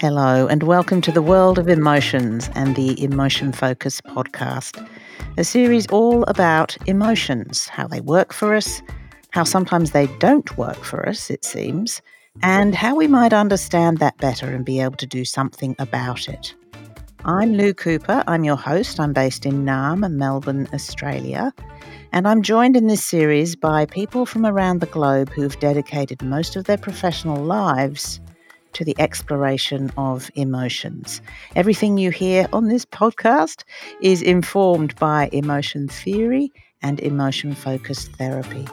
Hello and welcome to the World of Emotions and the Emotion Focus podcast, a series all about emotions, how they work for us, how sometimes they don't work for us, it seems, and how we might understand that better and be able to do something about it. I'm Lou Cooper, I'm your host. I'm based in Narrm, Melbourne, Australia, and I'm joined in this series by people from around the globe who've dedicated most of their professional lives to the exploration of emotions. Everything you hear on this podcast is informed by emotion theory and emotion-focused therapy.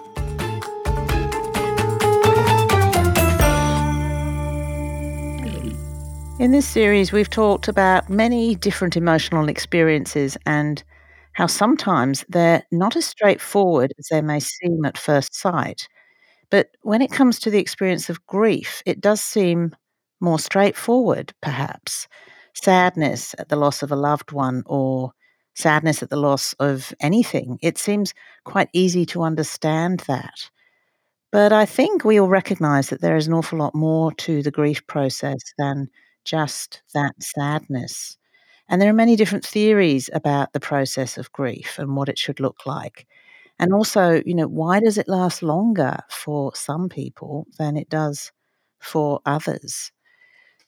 In this series, we've talked about many different emotional experiences and how sometimes they're not as straightforward as they may seem at first sight. But when it comes to the experience of grief, it does seem more straightforward, perhaps. Sadness at the loss of a loved one or sadness at the loss of anything, it seems quite easy to understand that. But I think we all recognise that there is an awful lot more to the grief process than just that sadness. And there are many different theories about the process of grief and what it should look like. And also, why does it last longer for some people than it does for others?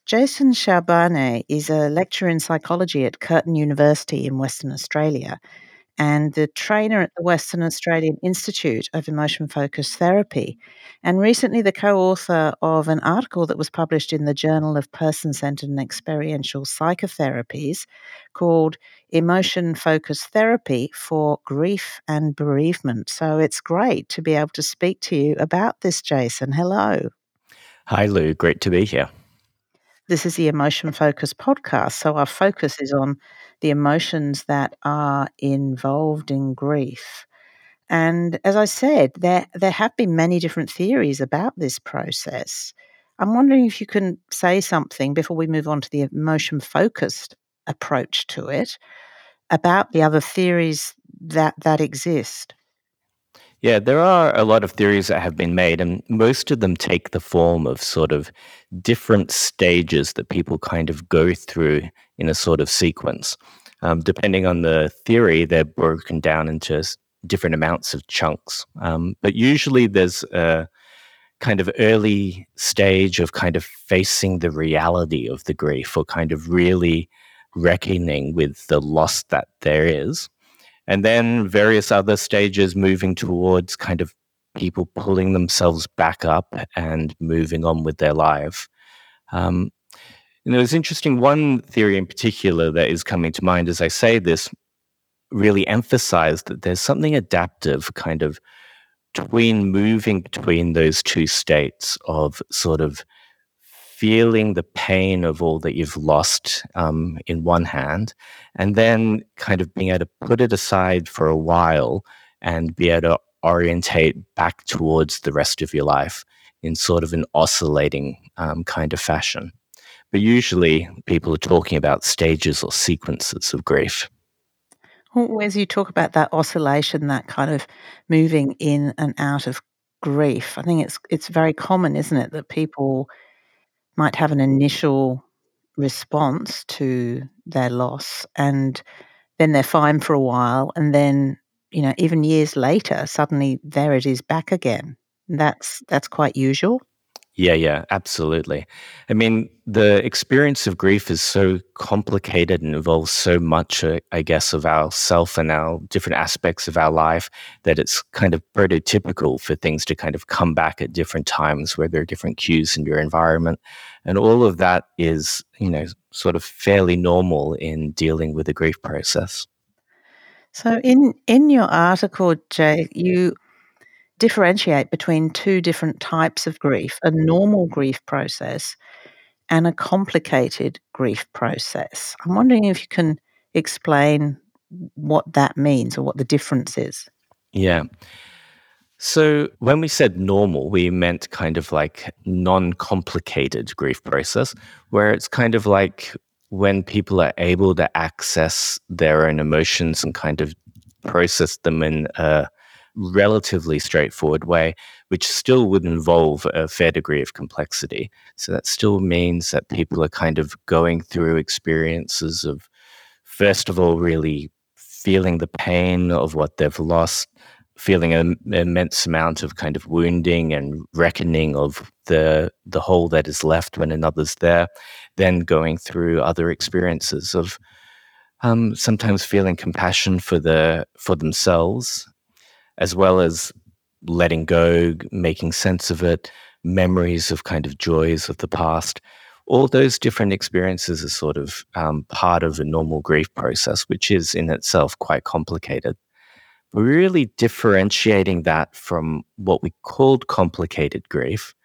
Jason Sharbanee is a lecturer in psychology at Curtin University in Western Australia and the trainer at the Western Australian Institute of Emotion-Focused Therapy, and recently the co-author of an article that was published in the Journal of Person-Centered and Experiential Psychotherapies called Emotion-Focused Therapy for Grief and Bereavement. So it's great to be able to speak to you about this, Jason. Hello. Hi, Lou. Great to be here. This is the Emotion Focus podcast, so our focus is on the emotions that are involved in grief. And as I said, there have been many different theories about this process. I'm wondering if you can say something before we move on to the emotion-focused approach to it about the other theories that exist. Yeah, there are a lot of theories that have been made, and most of them take the form of sort of different stages that people kind of go through in a sort of sequence. Depending on the theory, they're broken down into different amounts of chunks. But usually there's a kind of early stage of kind of facing the reality of the grief or kind of really reckoning with the loss that there is. And then various other stages moving towards kind of people pulling themselves back up and moving on with their life. It's interesting, one theory in particular that is coming to mind as I say this really emphasized that there's something adaptive kind of moving between those two states of sort of feeling the pain of all that you've lost in one hand, and then kind of being able to put it aside for a while and be able to orientate back towards the rest of your life in sort of an oscillating kind of fashion. But usually people are talking about stages or sequences of grief. Well, as you talk about that oscillation, that kind of moving in and out of grief, I think it's very common, isn't it, that people might have an initial response to their loss and then they're fine for a while, and then, even years later, suddenly there it is back again. That's quite usual. Yeah, absolutely. I mean, the experience of grief is so complicated and involves so much, I guess, of ourself and our different aspects of our life that it's kind of prototypical for things to kind of come back at different times where there are different cues in your environment. And all of that is, sort of fairly normal in dealing with the grief process. So in your article, Jay, you differentiate between two different types of grief, a normal grief process and a complicated grief process. I'm wondering if you can explain what that means or what the difference is. Yeah. So when we said normal, we meant kind of like non-complicated grief process, where it's kind of like when people are able to access their own emotions and kind of process them in a relatively straightforward way which still would involve a fair degree of complexity. So that still means that people are kind of going through experiences of, first of all, really feeling the pain of what they've lost, feeling an immense amount of kind of wounding and reckoning of the hole that is left when another's there, then going through other experiences of sometimes feeling compassion for themselves, as well as letting go, making sense of it, memories of kind of joys of the past. All those different experiences are sort of part of a normal grief process, which is in itself quite complicated. But really differentiating that from what we called complicated grief,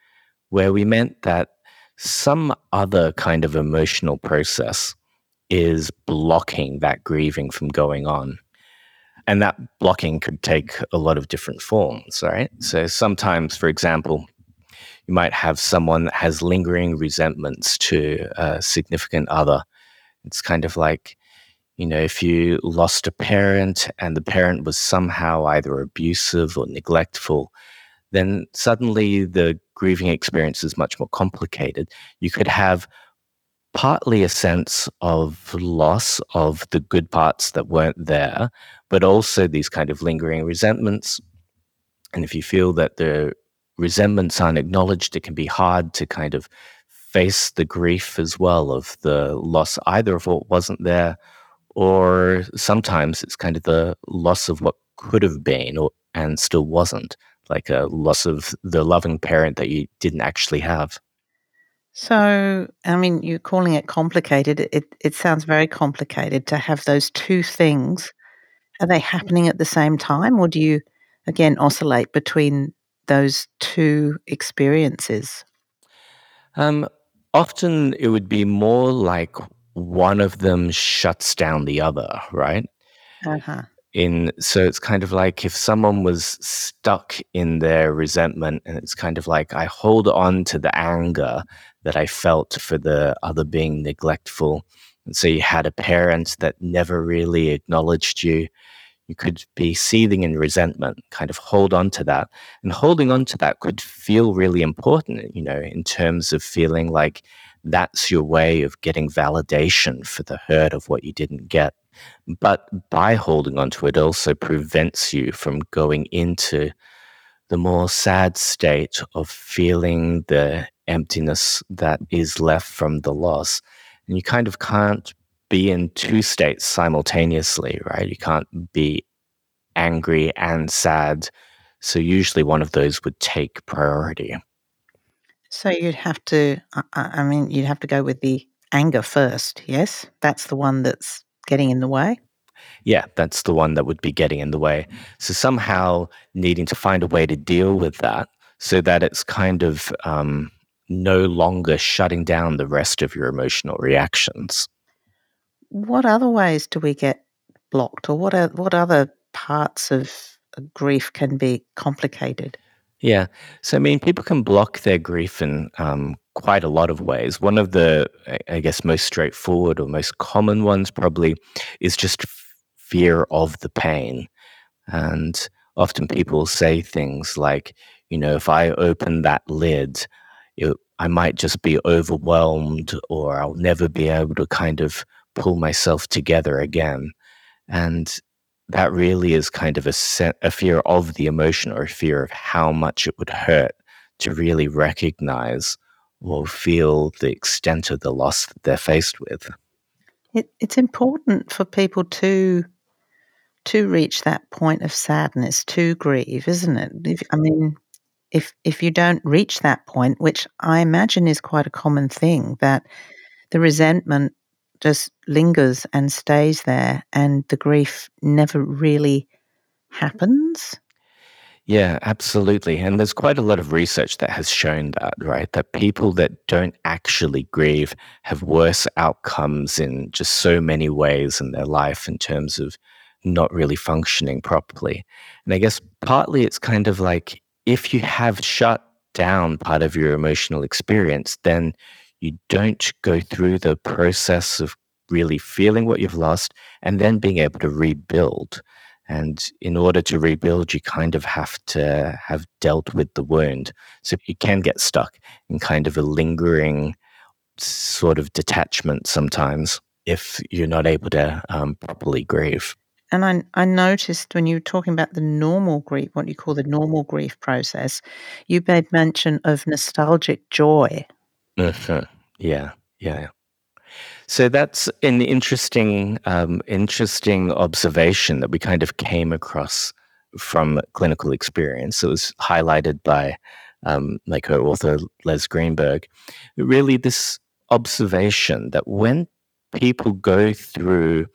where we meant that some other kind of emotional process is blocking that grieving from going on. And that blocking could take a lot of different forms, right? So sometimes, for example, you might have someone that has lingering resentments to a significant other. It's kind of like, you know, if you lost a parent and the parent was somehow either abusive or neglectful, then suddenly the grieving experience is much more complicated. You could have partly a sense of loss of the good parts that weren't there, but also these kind of lingering resentments. And if you feel that the resentments aren't acknowledged, it can be hard to kind of face the grief as well of the loss, either of what wasn't there, or sometimes it's kind of the loss of what could have been or and still wasn't, like a loss of the loving parent that you didn't actually have. So, I mean, you're calling it complicated. It sounds very complicated to have those two things. Are they happening at the same time, or do you, again, oscillate between those two experiences? Often it would be more like one of them shuts down the other, right? Uh-huh. So it's kind of like if someone was stuck in their resentment, and it's kind of like I hold on to the anger that I felt for the other being neglectful. And so you had a parent that never really acknowledged you. You could be seething in resentment, kind of hold on to that. And holding on to that could feel really important, you know, in terms of feeling like that's your way of getting validation for the hurt of what you didn't get. But by holding on to it also prevents you from going into the more sad state of feeling the emptiness that is left from the loss. And you kind of can't be in two states simultaneously, right? You can't be angry and sad. So usually one of those would take priority. So you'd have to go with the anger first, yes? That's the one that's getting in the way? Yeah, that's the one that would be getting in the way. So somehow needing to find a way to deal with that so that it's kind of no longer shutting down the rest of your emotional reactions. What other ways do we get blocked, or what other parts of grief can be complicated? Yeah. So, I mean, people can block their grief in quite a lot of ways. One of the, I guess, most straightforward or most common ones probably is just fear of the pain. And often people say things like, you know, if I open that lid, I might just be overwhelmed, or I'll never be able to kind of pull myself together again. And that really is kind of a fear of the emotion, or a fear of how much it would hurt to really recognize or feel the extent of the loss that they're faced with. It's important for people to reach that point of sadness, to grieve, isn't it? If you don't reach that point, which I imagine is quite a common thing, that the resentment just lingers and stays there, and the grief never really happens. Yeah, absolutely. And there's quite a lot of research that has shown that, right? That people that don't actually grieve have worse outcomes in just so many ways in their life in terms of not really functioning properly. And I guess partly it's kind of like if you have shut down part of your emotional experience, then you don't go through the process of really feeling what you've lost and then being able to rebuild. And in order to rebuild, you kind of have to have dealt with the wound. So you can get stuck in kind of a lingering sort of detachment sometimes if you're not able to properly grieve. And I noticed when you were talking about the normal grief, what you call the normal grief process, you made mention of nostalgic joy. Mm-hmm. Yeah. So that's an interesting observation that we kind of came across from clinical experience. It was highlighted by my co-author, Les Greenberg. Really, this observation that when people go through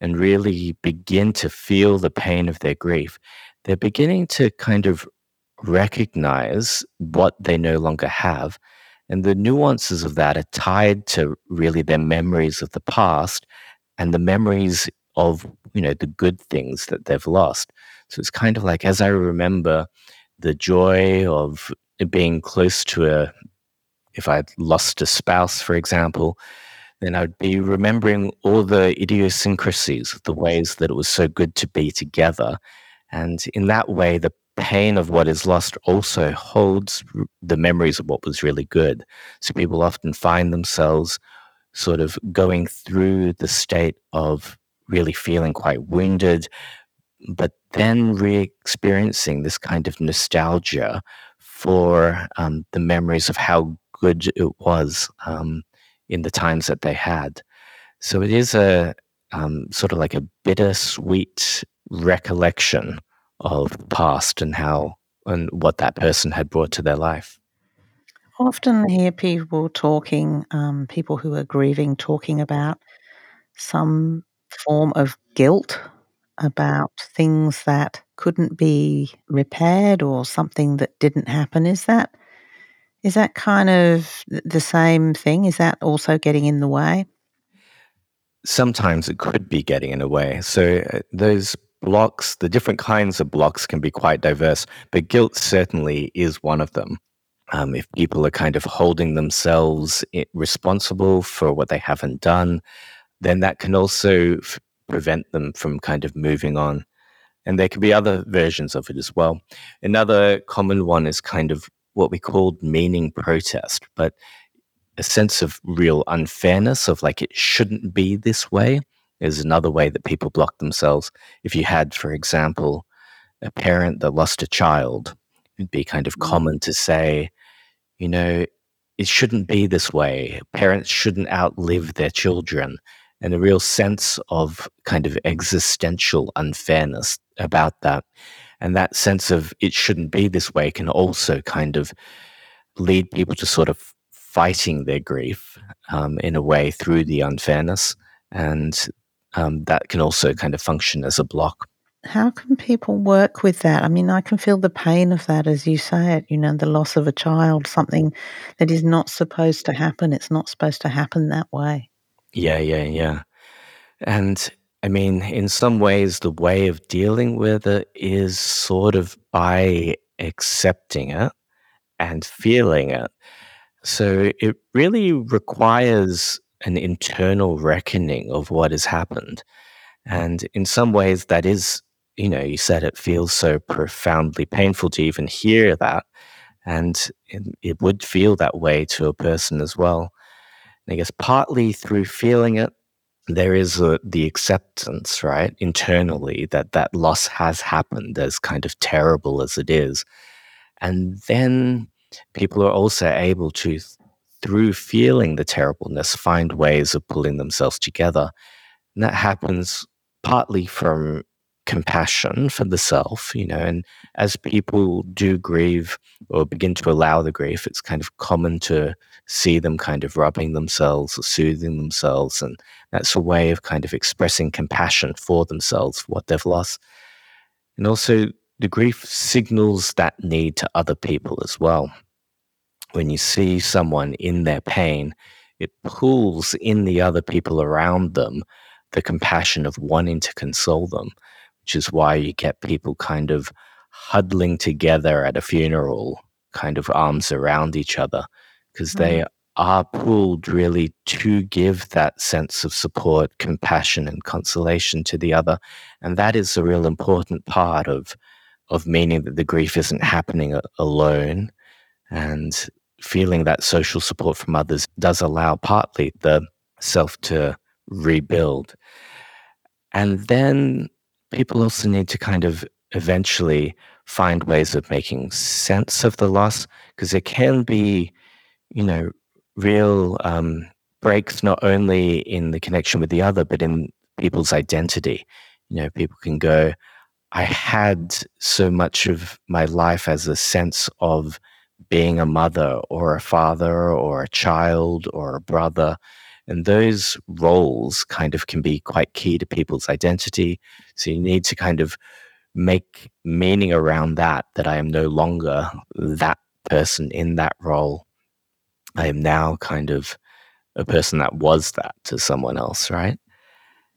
and really begin to feel the pain of their grief, they're beginning to kind of recognize what they no longer have. And the nuances of that are tied to really their memories of the past and the memories of, the good things that they've lost. So it's kind of like, as I remember the joy of being close to if I'd lost a spouse, for example, then I'd be remembering all the idiosyncrasies, the ways that it was so good to be together. And in that way, the pain of what is lost also holds the memories of what was really good. So people often find themselves sort of going through the state of really feeling quite wounded, but then re-experiencing this kind of nostalgia for the memories of how good it was in the times that they had. So it is a sort of like a bittersweet recollection of the past and how and what that person had brought to their life. I often hear people talking, people who are grieving, talking about some form of guilt about things that couldn't be repaired or something that didn't happen. Is that kind of the same thing? Is that also getting in the way? Sometimes it could be getting in the way. So those blocks, the different kinds of blocks can be quite diverse, but guilt certainly is one of them. If people are kind of holding themselves responsible for what they haven't done, then that can also prevent them from kind of moving on. And there can be other versions of it as well. Another common one is kind of what we called meaning protest, but a sense of real unfairness of like, it shouldn't be this way. Is another way that people block themselves. If you had, for example, a parent that lost a child, it'd be kind of common to say, it shouldn't be this way. Parents shouldn't outlive their children. And a real sense of kind of existential unfairness about that. And that sense of it shouldn't be this way can also kind of lead people to sort of fighting their grief in a way through the unfairness. And that can also kind of function as a block. How can people work with that? I mean, I can feel the pain of that as you say it, the loss of a child, something that is not supposed to happen. It's not supposed to happen that way. Yeah. And I mean, in some ways, the way of dealing with it is sort of by accepting it and feeling it. So it really requires an internal reckoning of what has happened. And in some ways that is, you said it feels so profoundly painful to even hear that. And it would feel that way to a person as well. And I guess partly through feeling it, there is the acceptance, right? Internally that loss has happened, as kind of terrible as it is. And then people are also able to, through feeling the terribleness, find ways of pulling themselves together. And that happens partly from compassion for the self, and as people do grieve or begin to allow the grief, it's kind of common to see them kind of rubbing themselves or soothing themselves. And that's a way of kind of expressing compassion for themselves, for what they've lost. And also the grief signals that need to other people as well. When you see someone in their pain, it pulls in the other people around them the compassion of wanting to console them, which is why you get people kind of huddling together at a funeral, kind of arms around each other, because they are pulled really to give that sense of support, compassion, and consolation to the other. And that is a real important part of meaning that the grief isn't happening alone. And feeling that social support from others does allow partly the self to rebuild. And then people also need to kind of eventually find ways of making sense of the loss, because there can be, real breaks, not only in the connection with the other, but in people's identity. People can go, I had so much of my life as a sense of being a mother or a father or a child or a brother. And those roles kind of can be quite key to people's identity. So you need to kind of make meaning around that I am no longer that person in that role. I am now kind of a person that was that to someone else, right?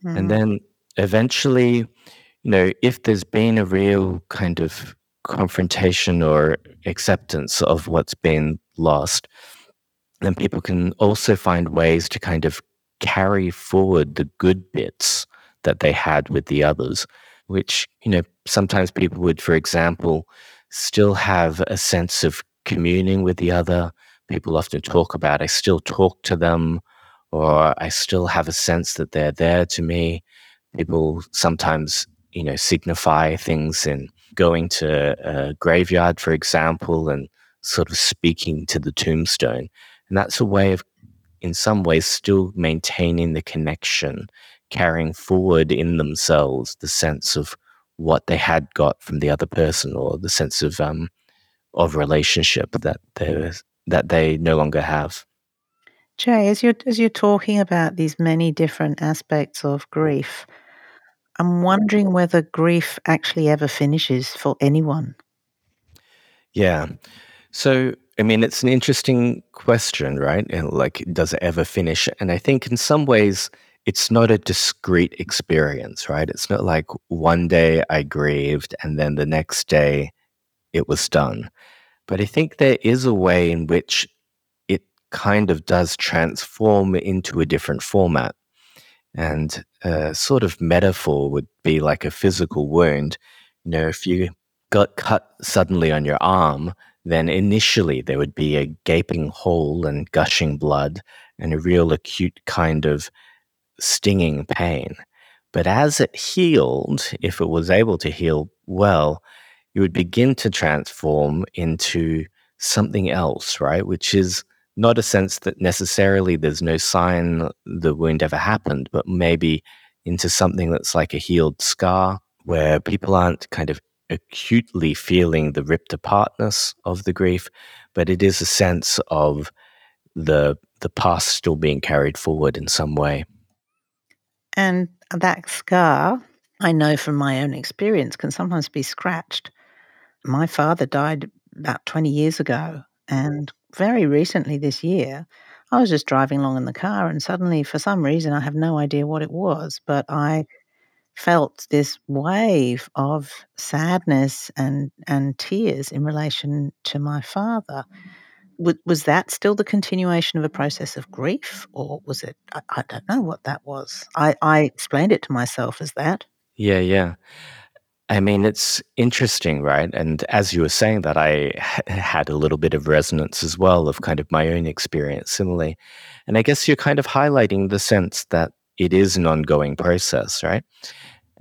Mm-hmm. And then eventually, if there's been a real kind of confrontation or acceptance of what's been lost, then people can also find ways to kind of carry forward the good bits that they had with the others, which, sometimes people would, for example, still have a sense of communing with the other. People often talk about, I still talk to them, or I still have a sense that they're there to me. People sometimes, signify things in going to a graveyard, for example, and sort of speaking to the tombstone. And that's a way of, in some ways, still maintaining the connection, carrying forward in themselves the sense of what they had got from the other person, or the sense of relationship that they no longer have. Jay, as you're talking about these many different aspects of grief, I'm wondering whether grief actually ever finishes for anyone. Yeah. So, it's an interesting question, right? Does it ever finish? And I think in some ways, it's not a discrete experience, right? It's not like one day I grieved and then the next day it was done. But I think there is a way in which it kind of does transform into a different format. And a sort of metaphor would be like a physical wound. If you got cut suddenly on your arm, then initially there would be a gaping hole and gushing blood and a real acute kind of stinging pain. But as it healed, if it was able to heal well, it would begin to transform into something else, right? Which is not a sense that necessarily there's no sign the wound ever happened, but maybe into something that's like a healed scar, where people aren't kind of acutely feeling the ripped apartness of the grief, but it is a sense of the past still being carried forward in some way. And that scar, I know from my own experience, can sometimes be scratched. My father died about 20 years ago, and very recently this year, I was just driving along in the car, and suddenly, for some reason, I have no idea what it was, but I felt this wave of sadness and tears in relation to my father. Was that still the continuation of a process of grief, or was it? I don't know what that was. I explained it to myself as that. Yeah. It's interesting, right? And as you were saying that, I had a little bit of resonance as well of kind of my own experience similarly. And I guess you're kind of highlighting the sense that it is an ongoing process, right?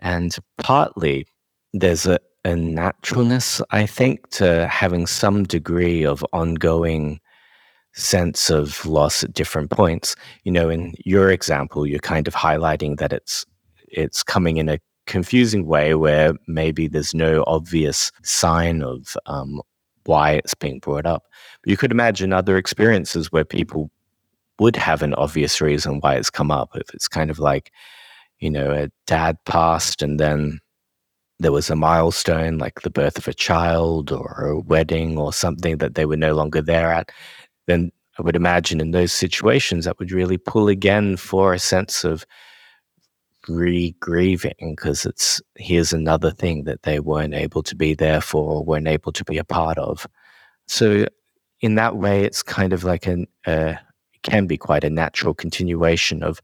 And partly there's a naturalness, I think, to having some degree of ongoing sense of loss at different points. In your example, you're kind of highlighting that it's coming in a confusing way where maybe there's no obvious sign of why it's being brought up. But you could imagine other experiences where people would have an obvious reason why it's come up. If it's kind of like, a dad passed and then there was a milestone like the birth of a child or a wedding or something that they were no longer there at, then I would imagine in those situations that would really pull again for a sense of re-grieving, because here's another thing that they weren't able to be there for or weren't able to be a part of. So in that way, it's kind of like can be quite a natural continuation of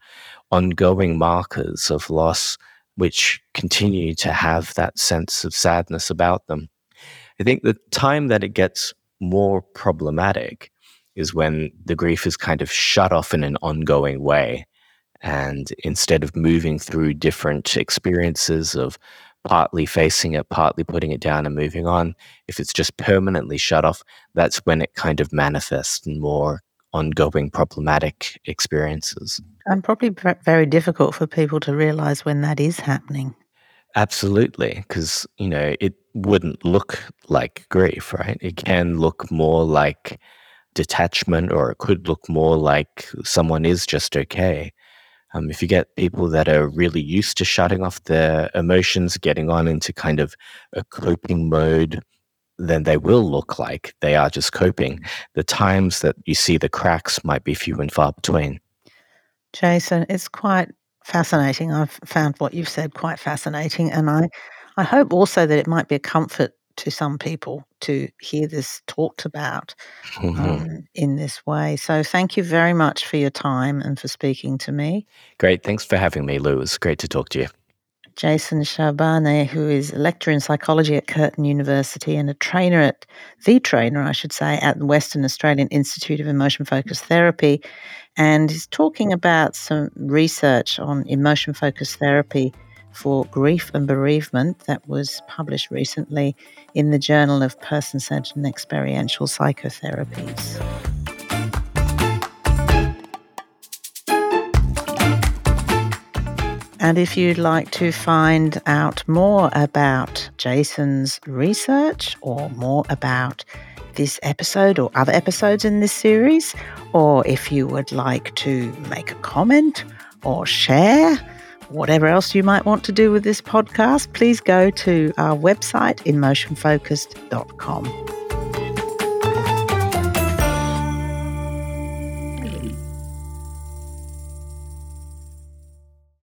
ongoing markers of loss, which continue to have that sense of sadness about them. I think the time that it gets more problematic is when the grief is kind of shut off in an ongoing way. And instead of moving through different experiences of partly facing it, partly putting it down and moving on, if it's just permanently shut off, that's when it kind of manifests in more ongoing problematic experiences. And probably very difficult for people to realize when that is happening. Absolutely, because, you know, it wouldn't look like grief, right? It can look more like detachment, or it could look more like someone is just okay. If you get people that are really used to shutting off their emotions, getting on into kind of a coping mode, then they will look like they are just coping. The times that you see the cracks might be few and far between. Jason, it's quite fascinating. I've found what you've said quite fascinating. And I hope also that it might be a comfort to some people to hear this talked about in this way. So thank you very much for your time and for speaking to me. Great. Thanks for having me, Lou. It was great to talk to you. Jason Sharbanee, who is a lecturer in psychology at Curtin University and a trainer at, the trainer at the Western Australian Institute of Emotion-Focused Therapy, and is talking about some research on emotion-focused therapy for grief and bereavement that was published recently in the Journal of Person-Centered and Experiential Psychotherapies. And if you'd like to find out more about Jason's research, or more about this episode or other episodes in this series, or if you would like to make a comment or share whatever else you might want to do with this podcast, please go to our website, inmotionfocused.com.